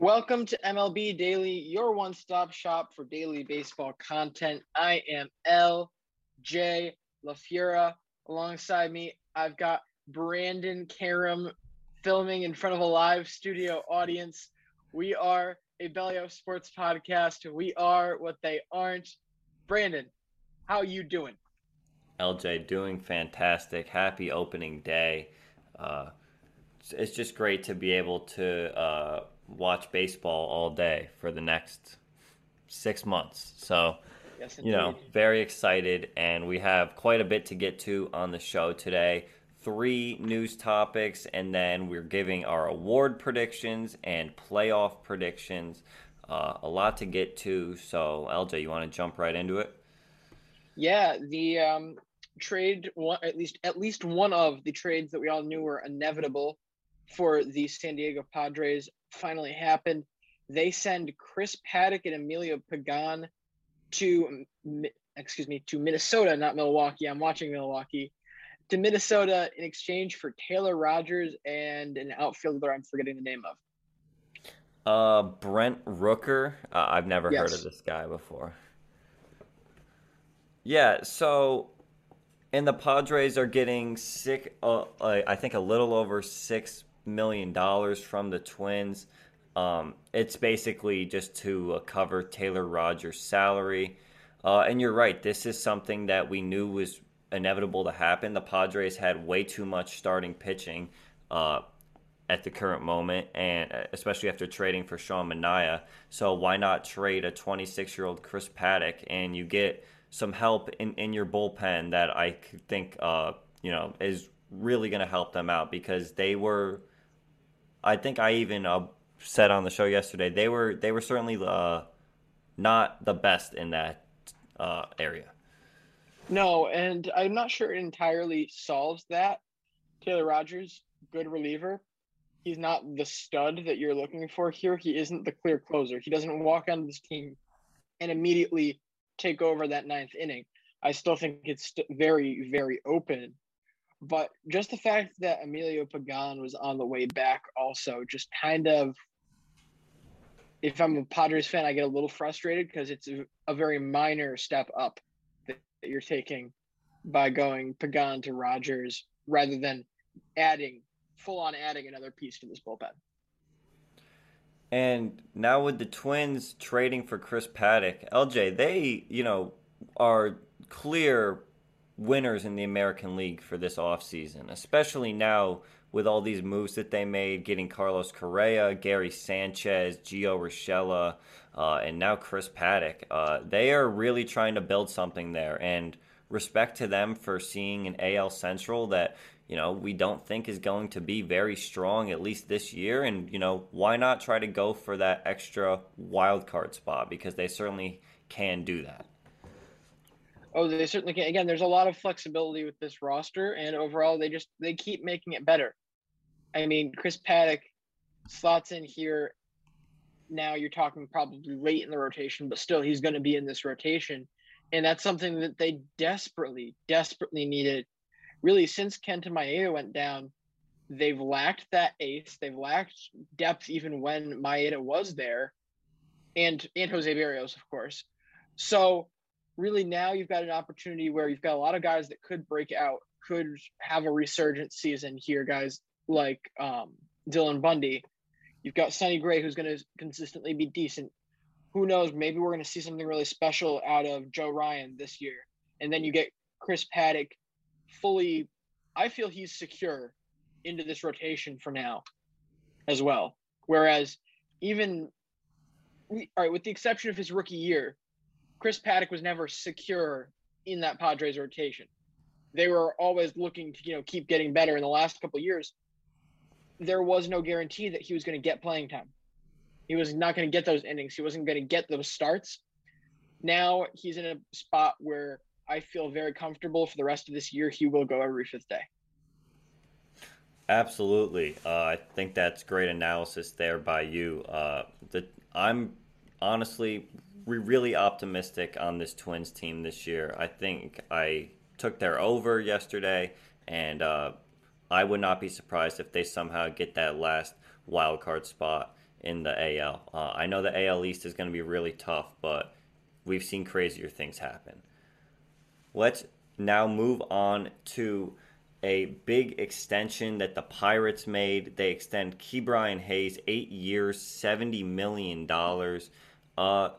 Welcome to MLB Daily, your one-stop shop for daily baseball content. I am LJ LaFiera. Alongside me, I've got Brandon Karam filming in front of a live studio audience. We are a Bellio Sports Podcast. We are what they aren't. Brandon, how you doing? LJ, doing fantastic. Happy opening day. It's just great to be able to watch baseball all day for the next 6 months. So, yes, you know, very excited. And we have quite a bit to get to on the show today. 3 news topics, and then we're giving our award predictions and playoff predictions. A lot to get to. So, LJ, you want to jump right into it? Yeah, the trade, at least one of the trades that we all knew were inevitable for the San Diego Padres finally happened. They send Chris Paddack and Emilio Pagan to Minnesota, not Milwaukee. I'm watching Milwaukee. To Minnesota in exchange for Taylor Rogers and an outfielder I'm forgetting the name of. Brent Rooker. I've never heard of this guy before. Yeah, so and the Padres are getting a little over $6 million from the Twins. It's basically just to cover Taylor Rogers' salary. And you're right, this is something that we knew was inevitable to happen. The Padres had way too much starting pitching at the current moment, and especially after trading for Sean Manaea. So why not trade a 26-year-old Chris Paddack, and you get some help in your bullpen that I think is really going to help them out, because they were, I think I even said on the show yesterday, they were certainly not the best in that area. No, and I'm not sure it entirely solves that. Taylor Rogers, good reliever. He's not the stud that you're looking for here. He isn't the clear closer. He doesn't walk onto this team and immediately take over that ninth inning. I still think it's very, very open. But just the fact that Emilio Pagan was on the way back also just kind of, if I'm a Padres fan, I get a little frustrated because it's a very minor step up that you're taking by going Pagan to Rogers rather than adding, full on adding another piece to this bullpen. And now with the Twins trading for Chris Paddack, LJ, they, you know, are clear winners in the American League for this offseason, especially now with all these moves that they made, getting Carlos Correa, Gary Sanchez, Gio Rochella, and now Chris Paddack. They are really trying to build something there, and respect to them for seeing an AL Central that, you know, we don't think is going to be very strong, at least this year. And, you know, why not try to go for that extra wild card spot? Because they certainly can do that. Oh, they certainly can. Again, there's a lot of flexibility with this roster, and overall, they keep making it better. I mean, Chris Paddack slots in here. Now you're talking probably late in the rotation, but still he's going to be in this rotation. And that's something that they desperately, desperately needed. Really, since Kent Maeda went down, they've lacked that ace. They've lacked depth even when Maeda was there, and Jose Berrios, of course. So really now you've got an opportunity where you've got a lot of guys that could break out, could have a resurgence season here, guys like Dylan Bundy. You've got Sonny Gray, who's going to consistently be decent. Who knows, maybe we're going to see something really special out of Joe Ryan this year. And then you get Chris Paddack. Fully, I feel he's secure into this rotation for now as well. Whereas with the exception of his rookie year, Chris Paddack was never secure in that Padres rotation. They were always looking to, you know, keep getting better. In the last couple of years, there was no guarantee that he was going to get playing time. He was not going to get those innings. He wasn't going to get those starts. Now he's in a spot where I feel very comfortable for the rest of this year. He will go every fifth day. Absolutely. I think that's great analysis there by you. I'm honestly really optimistic on this Twins team this year. I think I took their over yesterday, and I would not be surprised if they somehow get that last wild card spot in the AL. I know the AL East is going to be really tough, but we've seen crazier things happen. Let's now move on to a big extension that the Pirates made. They extend Ke'Bryan Hayes 8 years, $70 million. The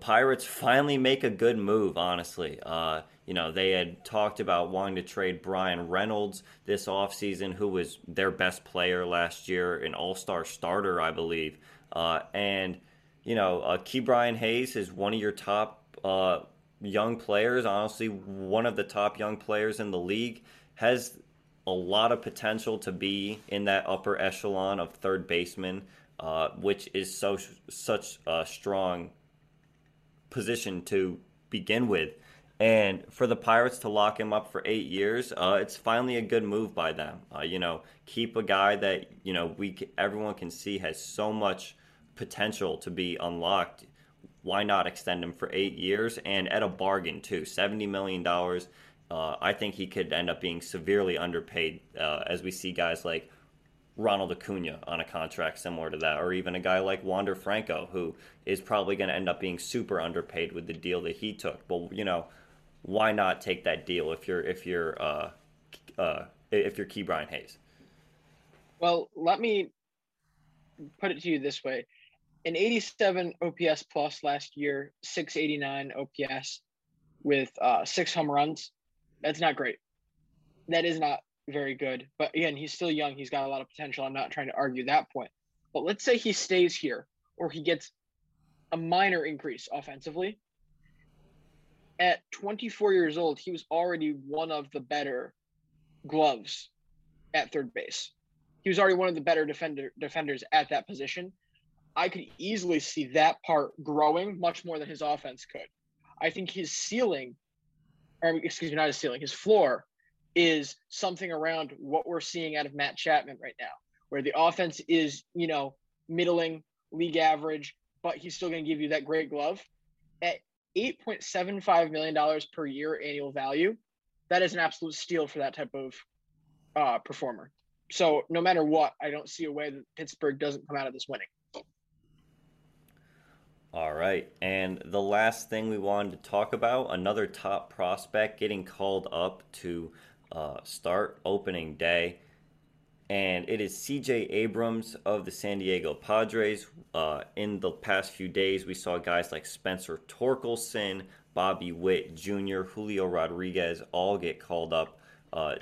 Pirates finally make a good move, honestly. You know, they had talked about wanting to trade Brian Reynolds this offseason, who was their best player last year, an all-star starter, I believe. And, you know, Ke'Bryan Hayes is one of your top young players, honestly one of the top young players in the league, has a lot of potential to be in that upper echelon of third baseman, which is such a strong position to begin with. And for the Pirates to lock him up for 8 years, it's finally a good move by them. You know, keep a guy that, you know, everyone can see has so much potential to be unlocked. Why not extend him for 8 years, and at a bargain too, $70 million. I think he could end up being severely underpaid as we see guys like Ronald Acuna on a contract similar to that, or even a guy like Wander Franco, who is probably going to end up being super underpaid with the deal that he took. But, you know, why not take that deal if you're Ke'Bryan Hayes? Well, let me put it to you this way. An 87 OPS plus last year, 689 OPS with 6 home runs. That's not great. That is not very good. But again, he's still young. He's got a lot of potential. I'm not trying to argue that point. But let's say he stays here, or he gets a minor increase offensively. At 24 years old, he was already one of the better gloves at third base. He was already one of the better defenders at that position. I could easily see that part growing much more than his offense could. I think his ceiling, his floor is something around what we're seeing out of Matt Chapman right now, where the offense is, you know, middling, league average, but he's still going to give you that great glove. At $8.75 million per year annual value, that is an absolute steal for that type of performer. So no matter what, I don't see a way that Pittsburgh doesn't come out of this winning. All right, and the last thing we wanted to talk about, another top prospect getting called up to start opening day, And it is C.J. Abrams of the San Diego Padres. In the past few days, we saw guys like Spencer Torkelson, Bobby Witt Jr., Julio Rodriguez all get called up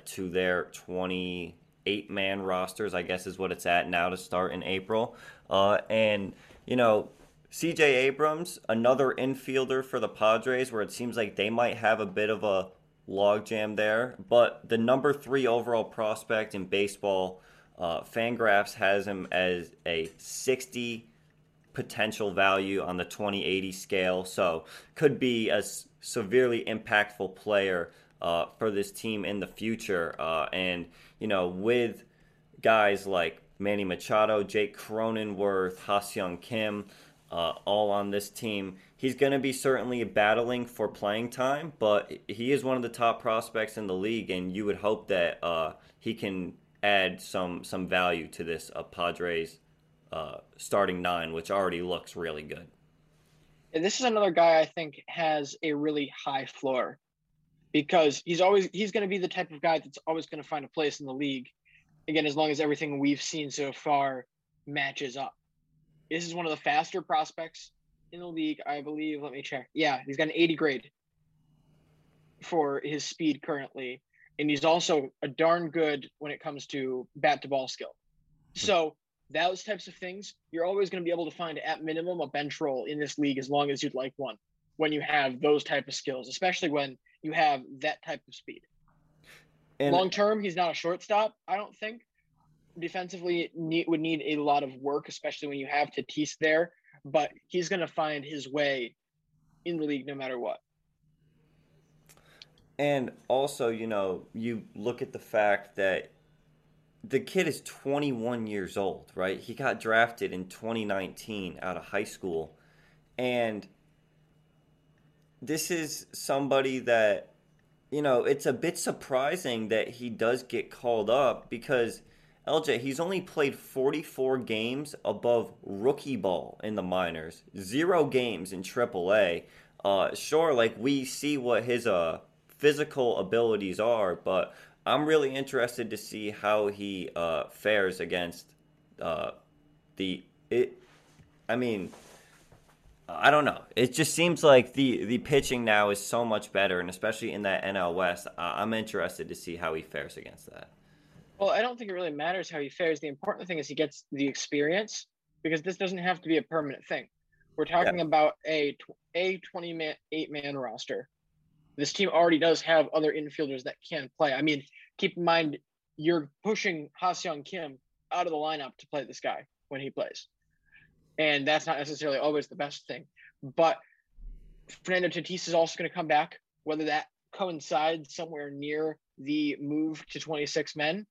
to their 28-man rosters, I guess is what it's at now to start in April. And, you know, C.J. Abrams, another infielder for the Padres, where it seems like they might have a bit of a logjam there, but the number 3 overall prospect in baseball, Fangraphs has him as a 60 potential value on the 20/80 scale, so could be a severely impactful player for this team in the future. And, you know, with guys like Manny Machado, Jake Cronenworth, Ha-Seong Kim, all on this team, he's going to be certainly battling for playing time, but he is one of the top prospects in the league, and you would hope that he can add some value to this Padres starting 9, which already looks really good. And this is another guy I think has a really high floor, because he's going to be the type of guy that's always going to find a place in the league, again, as long as everything we've seen so far matches up. This is one of the faster prospects in the league, I believe. Let me check. Yeah, he's got an 80 grade for his speed currently. And he's also a darn good when it comes to bat-to-ball skill. So those types of things, you're always going to be able to find, at minimum, a bench role in this league as long as you'd like one, when you have those type of skills, especially when you have that type of speed. And long-term, he's not a shortstop, I don't think. Defensively, would need a lot of work, especially when you have Tatis there, but he's going to find his way in the league no matter what. And also, you know, you look at the fact that the kid is 21 years old, right? He got drafted in 2019 out of high school, and this is somebody that, you know, it's a bit surprising that he does get called up, because LJ, he's only played 44 games above rookie ball in the minors, 0 games in AAA. Sure, like, we see what his physical abilities are, but I'm really interested to see how he fares against I don't know. It just seems like the pitching now is so much better, and especially in that NL West, I'm interested to see how he fares against that. Well, I don't think it really matters how he fares. The important thing is he gets the experience, because this doesn't have to be a permanent thing. We're talking about a 28-man roster. This team already does have other infielders that can play. I mean, keep in mind, you're pushing Ha-Seong Kim out of the lineup to play this guy when he plays. And that's not necessarily always the best thing. But Fernando Tatis is also going to come back, whether that coincides somewhere near the move to 26 men.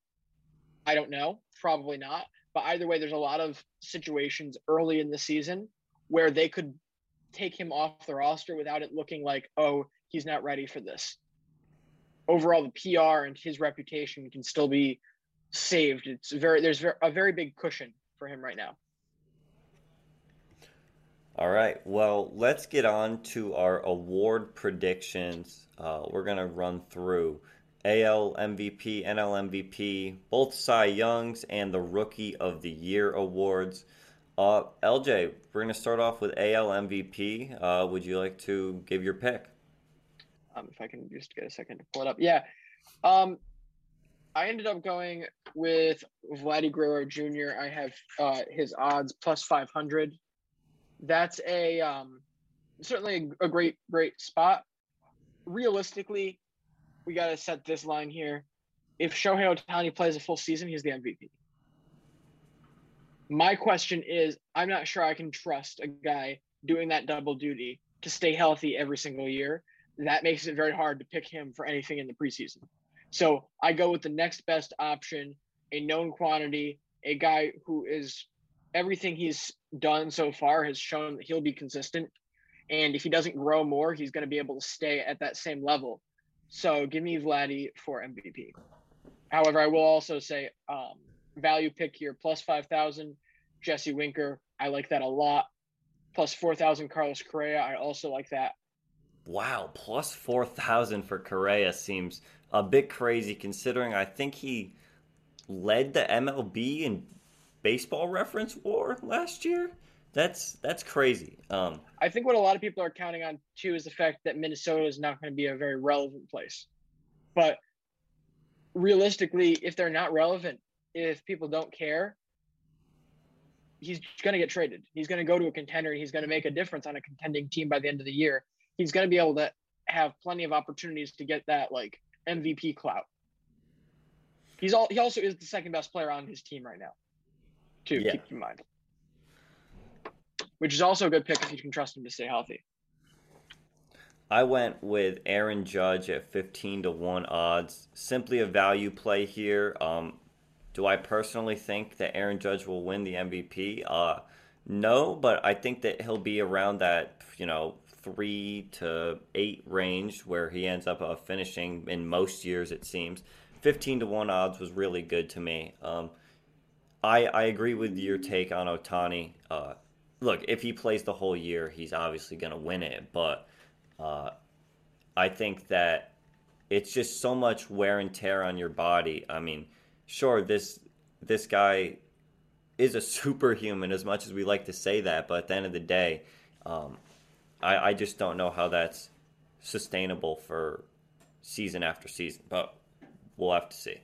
I don't know, probably not. But either way, there's a lot of situations early in the season where they could take him off the roster without it looking like, oh, he's not ready for this. Overall, the PR and his reputation can still be saved. There's a very big cushion for him right now. All right, well, let's get on to our award predictions. We're going to run through AL MVP, NL MVP, both Cy Youngs, and the Rookie of the Year awards. LJ, we're going to start off with AL MVP. Would you like to give your pick? If I can just get a second to pull it up. Yeah. I ended up going with Vladdy Guerrero Jr. I have his odds plus 500. That's certainly a great spot. Realistically, we got to set this line here. If Shohei Ohtani plays a full season, he's the MVP. My question is, I'm not sure I can trust a guy doing that double duty to stay healthy every single year. That makes it very hard to pick him for anything in the preseason. So I go with the next best option, a known quantity, a guy who is everything he's done so far has shown that he'll be consistent. And if he doesn't grow more, he's going to be able to stay at that same level. So give me Vladdy for MVP. However, I will also say value pick here, plus 5,000, Jesse Winker. I like that a lot. Plus 4,000, Carlos Correa. I also like that. Wow, plus 4,000 for Correa seems a bit crazy, considering I think he led the MLB in baseball reference WAR last year. That's crazy. I think what a lot of people are counting on too is the fact that Minnesota is not going to be a very relevant place. But realistically, if they're not relevant, if people don't care, he's going to get traded. He's going to go to a contender, and he's going to make a difference on a contending team by the end of the year. He's going to be able to have plenty of opportunities to get that like MVP clout. He also is the second best player on his team right now, too. Yeah. Keep in mind. Which is also a good pick if you can trust him to stay healthy. I went with Aaron Judge at 15-1 odds. Simply a value play here. Do I personally think that Aaron Judge will win the MVP? No, but I think that he'll be around that 3 to 8 range where he ends up finishing in most years, it seems. 15-1 odds was really good to me. I agree with your take on Ohtani. Look, if he plays the whole year, he's obviously going to win it. But I think that it's just so much wear and tear on your body. I mean, sure, this guy is a superhuman as much as we like to say that. But at the end of the day, I just don't know how that's sustainable for season after season. But we'll have to see.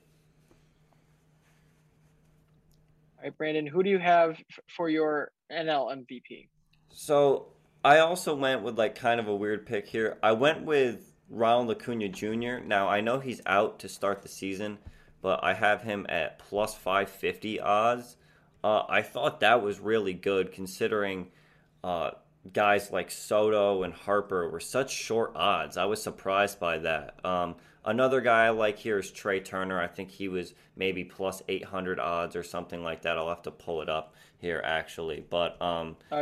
All right, Brandon, who do you have for your NL MVP? So I also went with kind of a weird pick here. I went with Ronald Acuna Jr. Now, I know he's out to start the season, but I have him at plus 550 odds. I thought that was really good considering guys like Soto and Harper were such short odds. I was surprised by that. Another guy I like here is Trey Turner. I think he was maybe plus 800 odds or something like that. I'll have to pull it up here, actually. But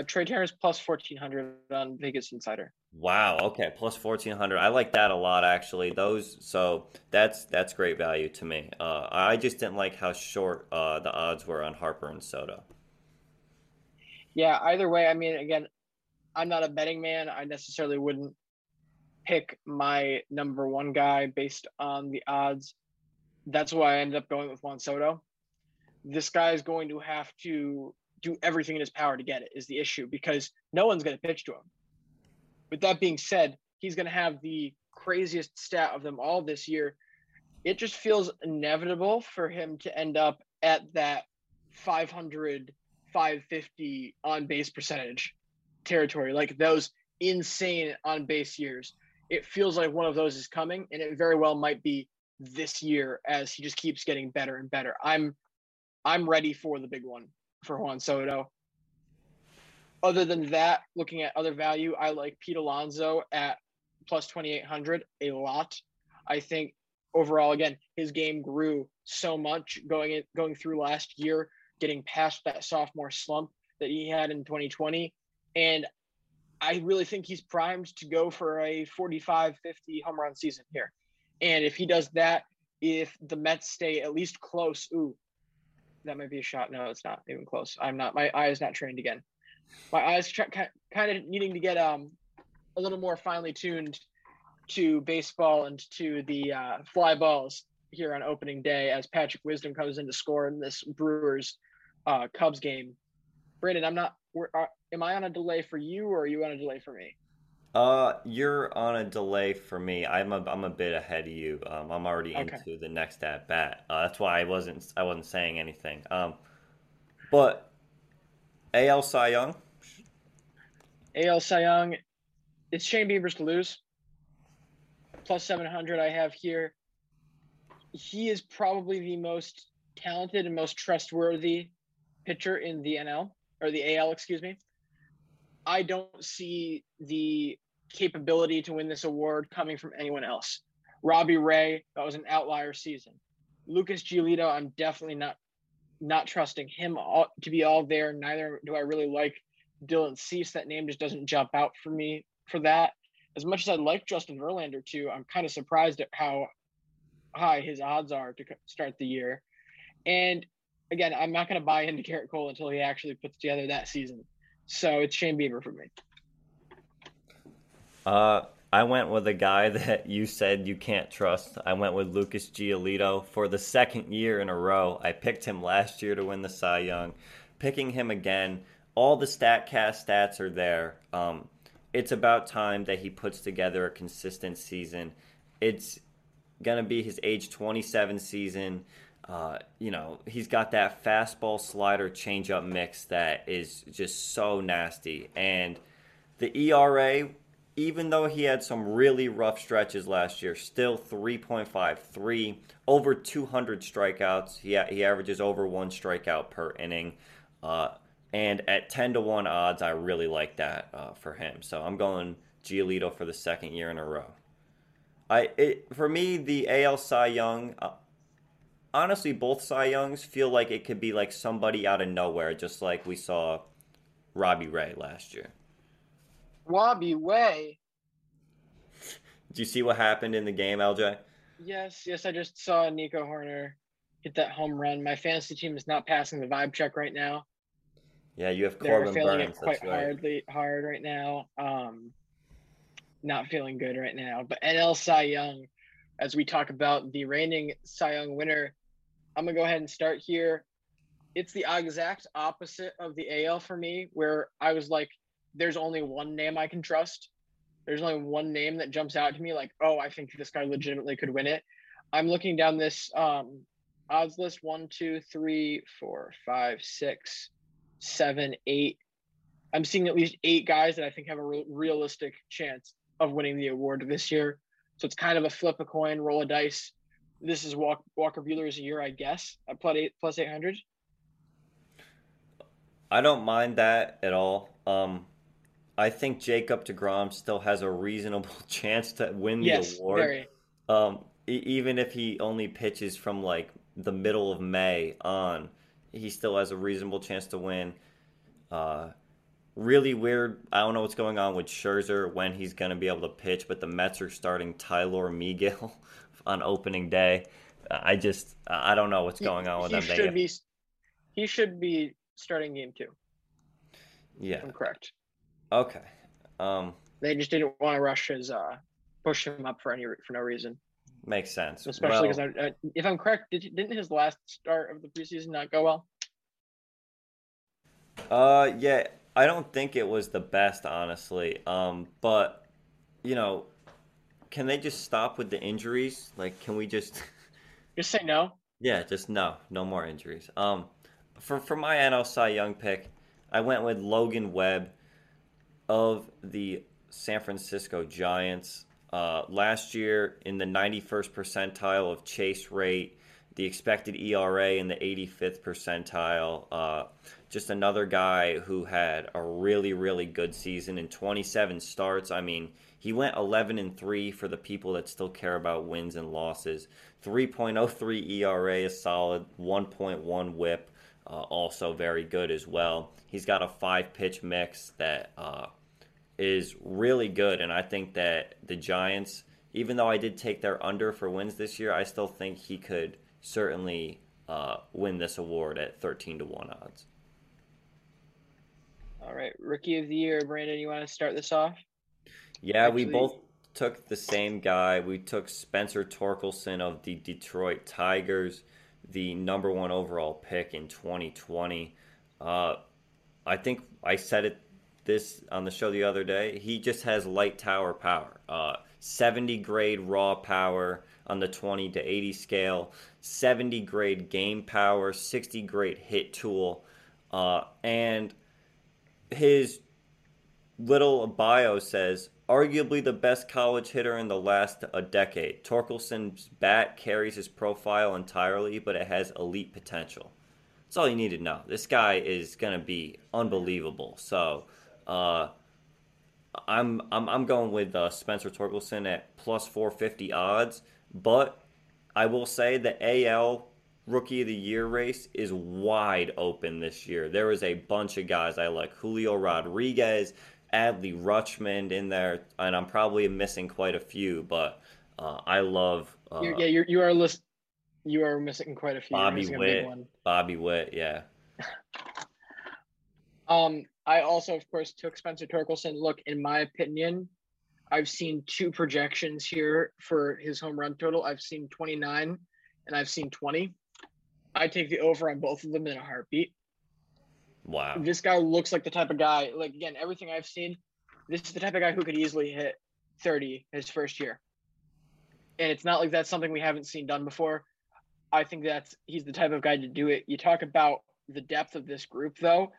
Trey Turner's plus 1,400 on Vegas Insider. Wow. Okay, plus 1,400. I like that a lot, actually. So that's great value to me. I just didn't like how short the odds were on Harper and Soto. Yeah. Either way, I mean, again, I'm not a betting man. I necessarily wouldn't pick my number one guy based on the odds. That's why I ended up going with Juan Soto. This guy is going to have to do everything in his power to get it is the issue, because no one's going to pitch to him. With that being said, he's going to have the craziest stat of them all this year. It just feels inevitable for him to end up at that 500, 550 on-base percentage territory, like those insane on-base years. It feels like one of those is coming, and it very well might be this year as he just keeps getting better and better. I'm ready for the big one for Juan Soto. Other than that, looking at other value, I like Pete Alonso at plus 2,800 a lot. I think overall, again, his game grew so much going through last year, getting past that sophomore slump that he had in 2020. And I really think he's primed to go for a 45-50 home run season here. And if he does that, if the Mets stay at least close, that might be a shot. No, it's not even close. My eye is not trained again. My eye is kind of needing to get a little more finely tuned to baseball and to the fly balls here on opening day as Patrick Wisdom comes in to score in this Brewers Cubs game. Brandon, am I on a delay for you, or are you on a delay for me? You're on a delay for me. I'm a bit ahead of you. I'm already into the next at bat. That's why I wasn't saying anything. But AL Cy Young, it's Shane Bieber's to lose. Plus 700 I have here. He is probably the most talented and most trustworthy pitcher in the NL. Or the AL, excuse me. I don't see the capability to win this award coming from anyone else. Robbie Ray, that was an outlier season. Lucas Giolito, I'm definitely not trusting him to be all there. Neither do I really like Dylan Cease. That name just doesn't jump out for me for that. As much as I like Justin Verlander too, I'm kind of surprised at how high his odds are to start the year. And again, I'm not going to buy into Garrett Cole until he actually puts together that season. So it's Shane Bieber for me. I went with a guy that you said you can't trust. I went with Lucas Giolito for the second year in a row. I picked him last year to win the Cy Young. Picking him again. All the StatCast stats are there. It's about time that he puts together a consistent season. It's going to be his age 27 season. He's got that fastball slider changeup mix that is just so nasty. And the ERA, even though he had some really rough stretches last year, still 3.53, over 200 strikeouts. He averages over one strikeout per inning. And at 10-1 odds, I really like that for him. So I'm going Giolito for the second year in a row. For me, the AL Cy Young, honestly, both Cy Youngs feel like it could be like somebody out of nowhere, just like we saw Robbie Ray last year. Robbie Ray? Did you see what happened in the game, LJ? Yes, I just saw Nico Horner hit that home run. My fantasy team is not passing the vibe check right now. Yeah, you have Corbin Burns. They're failing it quite hard right now. Not feeling good right now. But NL Cy Young, as we talk about the reigning Cy Young winner, I'm going to go ahead and start here. It's the exact opposite of the AL for me, where I was like, there's only one name I can trust. There's only one name that jumps out to me like, oh, I think this guy legitimately could win it. I'm looking down this odds list, 1, 2, 3, 4, 5, 6, 7, 8. I'm seeing at least 8 guys that I think have a realistic chance of winning the award this year. So it's kind of a flip a coin, roll a dice. This is Walker Buehler's year, I guess, at plus 800. I don't mind that at all. I think Jacob deGrom still has a reasonable chance to win the award. Very. Even if he only pitches from like the middle of May on, he still has a reasonable chance to win. Really weird. I don't know what's going on with Scherzer, when he's going to be able to pitch, but the Mets are starting Taylor Miguel on opening day. I don't know what's going on with them. He should be starting game 2. Yeah. If I'm correct. Okay. They just didn't want to rush his push him up for no reason. Makes sense. Especially because, if I'm correct, didn't his last start of the preseason not go well? Yeah, I don't think it was the best, honestly. But can they just stop with the injuries? Like, can we just say no? Yeah, just no more injuries. For my NL Cy Young pick, I went with Logan Webb of the San Francisco Giants. Last year, in the 91st percentile of chase rate, the expected ERA in the 85th percentile. Just another guy who had a really, really good season in 27 starts. I mean, he went 11-3 for the people that still care about wins and losses. 3.03 ERA is solid, 1.1 whip, also very good as well. He's got a 5-pitch mix that is really good, and I think that the Giants, even though I did take their under for wins this year, I still think he could certainly win this award at 13-1 odds. All right, Rookie of the Year, Brandon, you want to start this off? Yeah, we both took the same guy. We took Spencer Torkelson of the Detroit Tigers, the number 1 overall pick in 2020. I think I said it this on the show the other day. He just has light tower power, 70 grade raw power on the 20-80 scale, 70 grade game power, 60 grade hit tool, and his little bio says, arguably the best college hitter in the last a decade. Torkelson's bat carries his profile entirely, but it has elite potential. That's all you need to know. This guy is going to be unbelievable. So I'm going with Spencer Torkelson at plus 450 odds, but I will say the AL Rookie of the Year race is wide open this year. There is a bunch of guys I like. Julio Rodriguez, Adley Rutschman in there, and I'm probably missing quite a few, but I love. You are missing quite a few. Bobby Witt, yeah. I also, of course, took Spencer Torkelson. Look, in my opinion, I've seen two projections here for his home run total. I've seen 29 and I've seen 20. I take the over on both of them in a heartbeat. Wow. This guy looks like the type of guy, like, again, everything I've seen, this is the type of guy who could easily hit 30 his first year. And it's not like that's something we haven't seen done before. I think that's, he's the type of guy to do it. You talk about the depth of this group, though.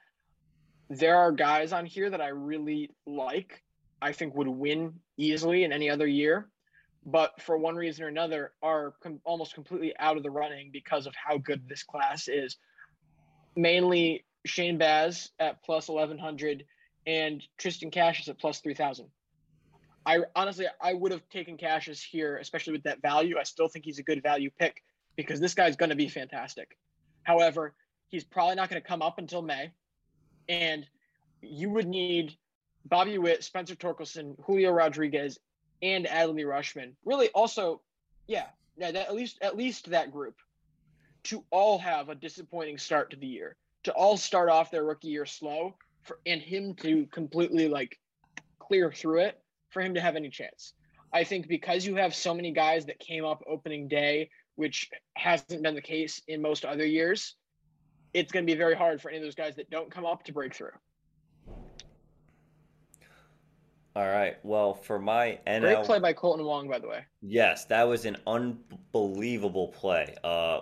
There are guys on here that I really like, I think would win easily in any other year, but for one reason or another are almost completely out of the running because of how good this class is. Mainly Shane Baz at plus 1,100 and Tristan Cassius at plus 3,000. I honestly would have taken Cassius here, especially with that value. I still think he's a good value pick because this guy's going to be fantastic. However, he's probably not going to come up until May, and you would need Bobby Witt, Spencer Torkelson, Julio Rodriguez, and Adley Rutschman. Really, also, at least that group to all have a disappointing start to the year, to all start off their rookie year slow, and him to completely clear through it for him to have any chance. I think because you have so many guys that came up opening day, which hasn't been the case in most other years, it's going to be very hard for any of those guys that don't come up to break through. All right. Well, for my NL... Great play by Colton Wong, by the way. Yes, that was an unbelievable play.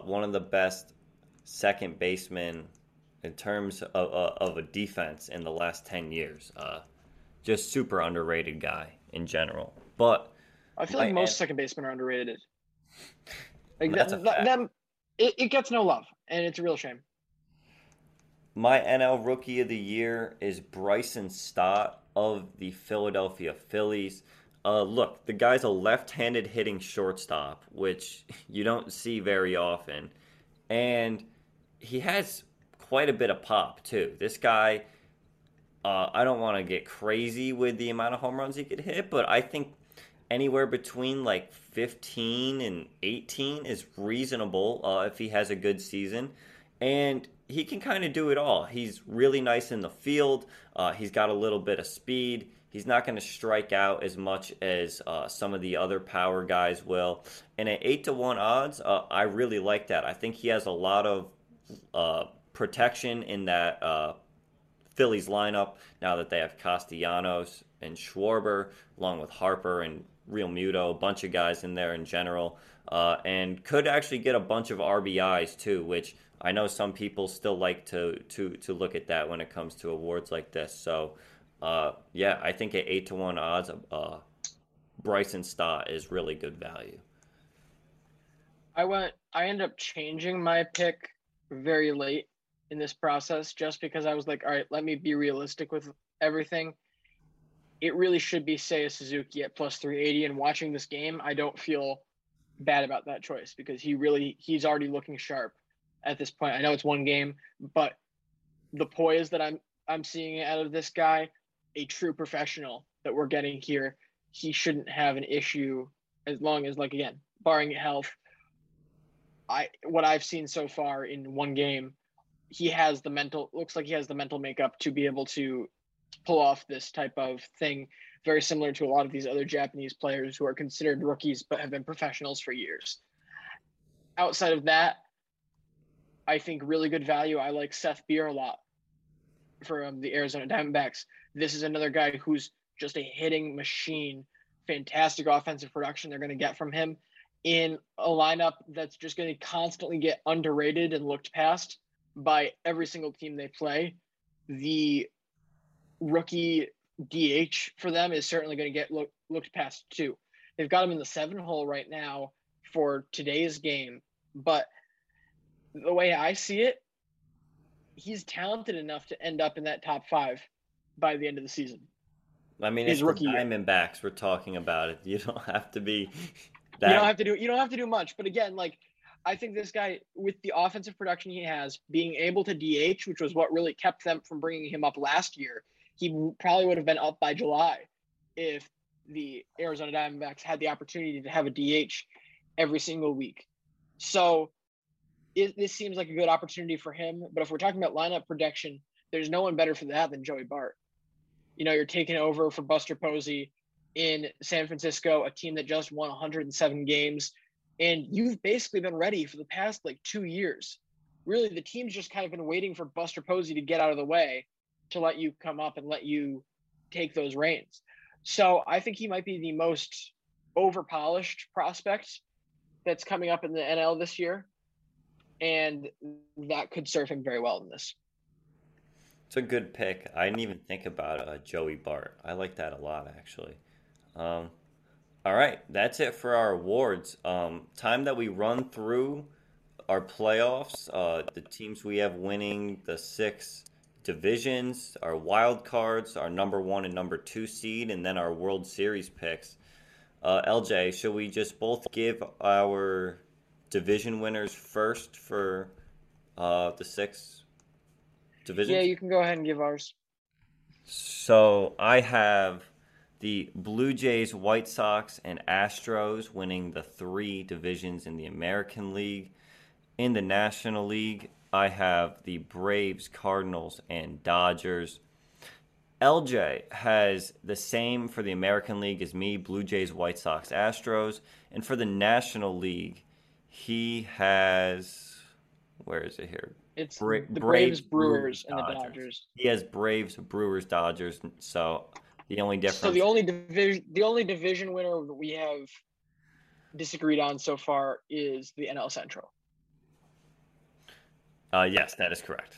One of the best second basemen in terms of a defense in the last 10 years. Just super underrated guy in general. But I feel like most second basemen are underrated. It gets no love, and it's a real shame. My NL Rookie of the Year is Bryson Stott of the Philadelphia Phillies. Look, the guy's a left-handed hitting shortstop, which you don't see very often. And he has quite a bit of pop, too. This guy, I don't want to get crazy with the amount of home runs he could hit, but I think anywhere between 15 and 18 is reasonable if he has a good season. And he can kind of do it all. He's really nice in the field. He's got a little bit of speed. He's not going to strike out as much as some of the other power guys will. And at 8-1 odds, I really like that. I think he has a lot of protection in that Phillies lineup now that they have Castellanos and Schwarber, along with Harper and Real Muto, a bunch of guys in there in general, and could actually get a bunch of RBIs too, which I know some people still like to look at that when it comes to awards like this. So, I think at 8-1 odds, Bryson Stott is really good value. I ended up changing my pick very late in this process just because I was like, all right, let me be realistic with everything. It really should be Seiya Suzuki at plus 380. And watching this game, I don't feel bad about that choice because he's already looking sharp at this point. I know it's one game, but the poise that I'm seeing out of this guy, a true professional that we're getting here, he shouldn't have an issue as long as, again, barring health. What I've seen so far in one game, he has the mental makeup to be able to pull off this type of thing, very similar to a lot of these other Japanese players who are considered rookies but have been professionals for years. Outside of that, I think really good value. I like Seth Beer a lot from the Arizona Diamondbacks. This is another guy who's just a hitting machine, fantastic offensive production they're going to get from him in a lineup that's just going to constantly get underrated and looked past by every single team they play. The rookie DH for them is certainly going to get looked past too. They've got him in the 7 hole right now for today's game, but the way I see it, he's talented enough to end up in that top 5 by the end of the season. I mean, it's the Diamondbacks we're talking about. It. You don't have to be that. You don't have to do much. But again, I think this guy, with the offensive production he has, being able to DH, which was what really kept them from bringing him up last year, he probably would have been up by July if the Arizona Diamondbacks had the opportunity to have a DH every single week. So this seems like a good opportunity for him, but if we're talking about lineup protection, there's no one better for that than Joey Bart. You're taking over for Buster Posey in San Francisco, a team that just won 107 games. And you've basically been ready for the past like 2 years. Really, the team's just kind of been waiting for Buster Posey to get out of the way to let you come up and let you take those reins. So I think he might be the most over-polished prospect that's coming up in the NL this year. And that could serve him very well in this. It's a good pick. I didn't even think about Joey Bart. I like that a lot, actually. All right, that's it for our awards. Time that we run through our playoffs, the teams we have winning the six divisions, our wild cards, our number one and number two seed, and then our World Series picks. LJ, should we just both give our division winners first for the six divisions? Yeah, you can go ahead and give ours. So I have the Blue Jays, White Sox, and Astros winning the three divisions in the American League. In the National League, I have the Braves, Cardinals, and Dodgers. LJ has the same for the American League as me, Blue Jays, White Sox, Astros. And for the National League, he has, where is it here? It's the Braves, Brewers, and the Dodgers. He has Braves, Brewers, Dodgers. So the only difference. So the only division winner that we have disagreed on so far is the NL Central. Yes, that is correct.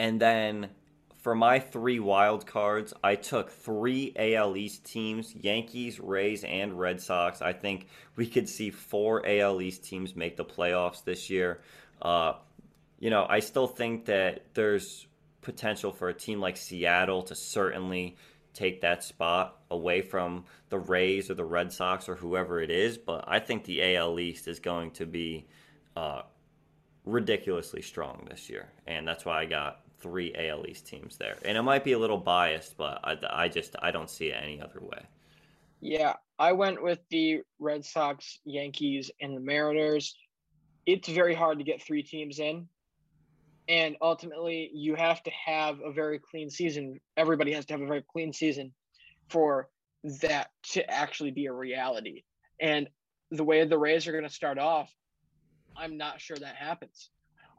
And then for my three wild cards, I took three AL East teams, Yankees, Rays, and Red Sox. I think we could see four AL East teams make the playoffs this year. I still think that there's potential for a team like Seattle to certainly take that spot away from the Rays or the Red Sox or whoever it is. But I think the AL East is going to be ridiculously strong this year, and that's why I got three AL East teams there. And it might be a little biased, but I don't see it any other way. Yeah, I went with the Red Sox, Yankees, and the Mariners. It's very hard to get three teams in, and ultimately you have to have a very clean season. Everybody has to have a very clean season for that to actually be a reality. And the way the Rays are going to start off, I'm not sure that happens.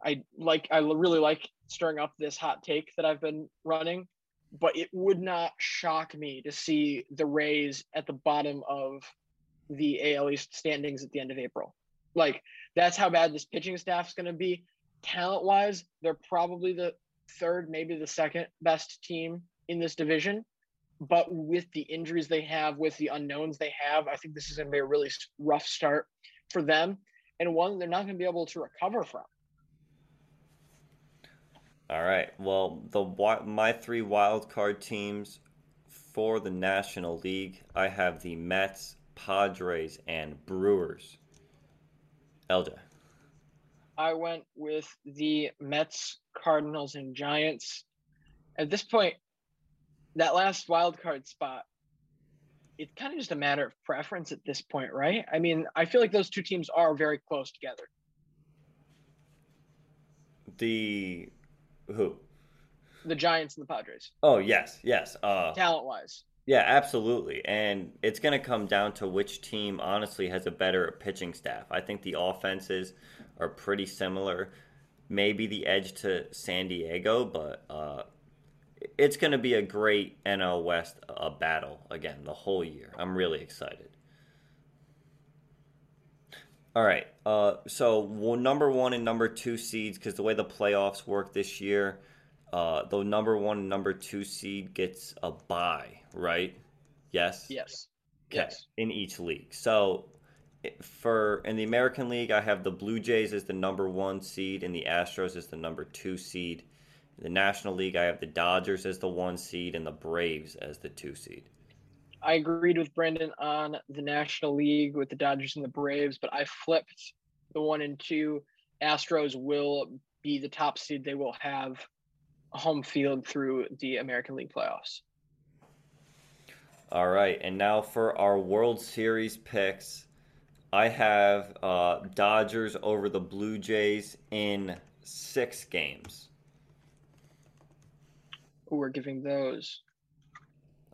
I really like stirring up this hot take that I've been running, but it would not shock me to see the Rays at the bottom of the AL East standings at the end of April. Like, that's how bad this pitching staff is going to be. Talent-wise, they're probably the third, maybe the second best team in this division. But with the injuries they have, with the unknowns they have, I think this is going to be a really rough start for them, and one they're not going to be able to recover from. All right. Well, my three wild card teams for the National League, I have the Mets, Padres, and Brewers. LJ. I went with the Mets, Cardinals, and Giants. At this point, that last wild card spot, it's kind of just a matter of preference at this point, right? I mean, I feel like those two teams are very close together. Who? The Giants and the Padres. Oh, yes. Talent-wise. Yeah, absolutely. And it's going to come down to which team, honestly, has a better pitching staff. I think the offenses are pretty similar. Maybe the edge to San Diego, but it's going to be a great NL West battle again the whole year. I'm really excited. All right. So number one and number two seeds, because the way the playoffs work this year, the number one and number two seed gets a bye, right? Yes? Yes. Okay. Yes. In each league. So in the American League, I have the Blue Jays as the number one seed and the Astros as the number two seed. The National League, I have the Dodgers as the one seed and the Braves as the two seed. I agreed with Brandon on the National League with the Dodgers and the Braves, but I flipped the 1 and 2. Astros will be the top seed. They will have home field through the American League playoffs. All right, and now for our World Series picks. I have Dodgers over the Blue Jays in 6 games. We're giving those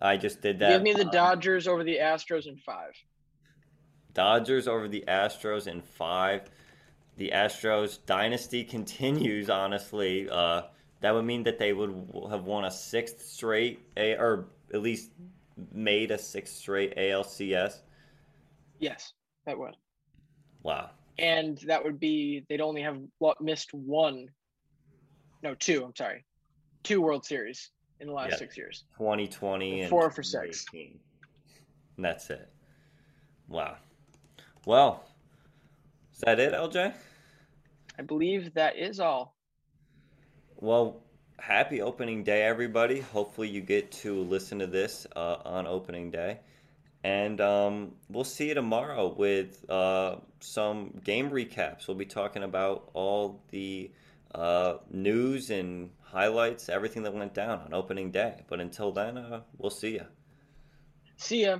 I just did that. Give me the Dodgers over the Astros in 5. Dodgers over the Astros in 5. The Astros dynasty continues, honestly. That would mean that they would have won a sixth straight, or at least made a sixth straight ALCS. Yes, that would. Wow. And that would be, they'd only have missed two World Series in the last 6 years. 2020 and 4 for 6. And that's it. Wow. Well, is that it, LJ? I believe that is all. Well, happy opening day, everybody. Hopefully you get to listen to this on opening day. And we'll see you tomorrow with some game recaps. We'll be talking about all the news and highlights, everything that went down on opening day. But until then, we'll see ya. See ya.